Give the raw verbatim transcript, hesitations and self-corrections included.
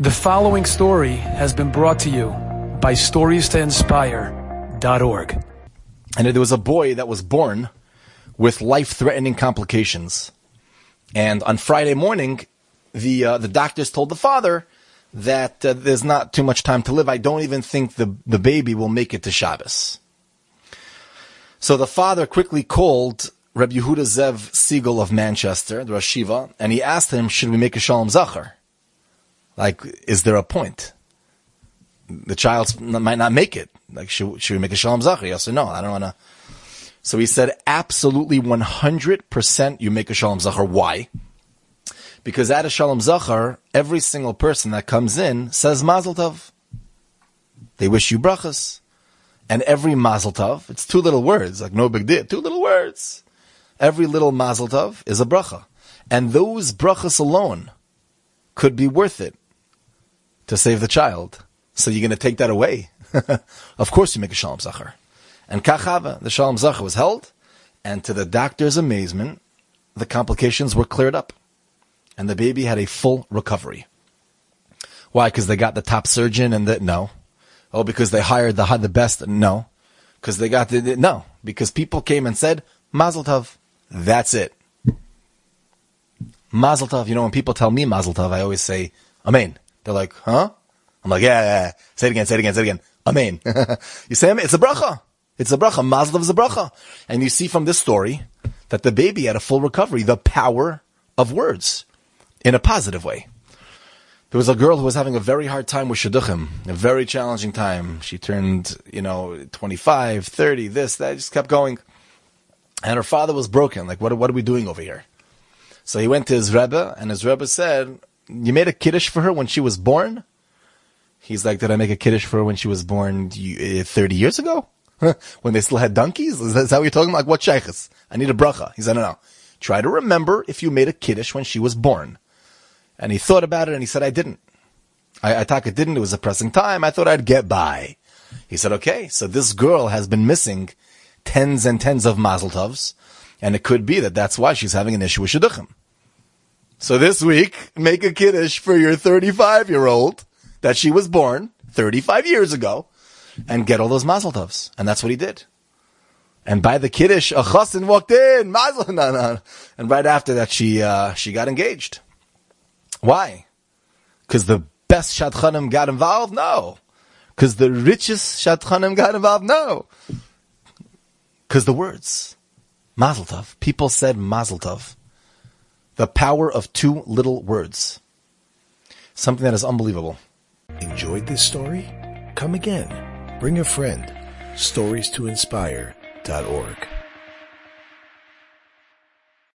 The following story has been brought to you by stories to inspire dot org. And there was a boy that was born with life-threatening complications. And on Friday morning, the uh, the doctors told the father that uh, there's not too much time to live. I don't even think the, the baby will make it to Shabbos. So the father quickly called Rabbi Yehuda Zev Siegel of Manchester, the Rosh Yeshiva, and he asked him, should we make a Shalom Zachar? Like, is there a point? The child might not make it. Like, should, should we make a Shalom Zachar? Yes or no? I don't want to. So he said, absolutely one hundred percent you make a Shalom Zachar. Why? Because at a Shalom Zachar, every single person that comes in says Mazel Tov. They wish you brachas. And every Mazel Tov, it's two little words, like no big deal, two little words. Every little Mazel Tov is a bracha. And those brachas alone could be worth it to save the child. So you're going to take that away? Of course you make a Shalom Zachar. And Kachava, the Shalom Zachar was held, and to the doctor's amazement, the complications were cleared up. And the baby had a full recovery. Why? Because they got the top surgeon and the, no. Oh, because they hired the the best, no. Because they got the, the, no. Because people came and said, Mazel Tov, that's it. Mazel Tov, you know, when people tell me Mazel Tov, I always say, Amen. They're like, huh? I'm like, yeah, yeah, yeah. Say it again, say it again, say it again. Amen. You say Amen, it's a bracha. It's a bracha. Mazel Tov is a bracha. And you see from this story that the baby had a full recovery, the power of words. In a positive way. There was a girl who was having a very hard time with shidduchim, a very challenging time. She turned, you know, twenty-five, thirty, this, that, just kept going. And her father was broken. Like, what, what are we doing over here? So he went to his Rebbe, and his Rebbe said, you made a kiddush for her when she was born? He's like, did I make a kiddush for her when she was born thirty years ago? When they still had donkeys? Is that how you're talking? Like, what shaykhs? I need a bracha. He said, no, no. Try to remember if you made a kiddush when she was born. And he thought about it, and he said, I didn't. I, I thought I didn't. It was a pressing time. I thought I'd get by. He said, okay, so this girl has been missing tens and tens of Mazel Tovs, and it could be that that's why she's having an issue with shidduchim. So this week, make a kiddush for your thirty-five-year-old that she was born thirty-five years ago, and get all those Mazel Tovs. And that's what he did. And by the kiddush, a chassin walked in. Mazel, no, no. And right after that, she uh, she got engaged. Why? Because the best shatchanim got involved? No. Because the richest shatchanim got involved? No. Because the words. Mazel Tov. People said Mazel Tov. The power of two little words. Something that is unbelievable. Enjoyed this story? Come again. Bring a friend. stories to inspire dot org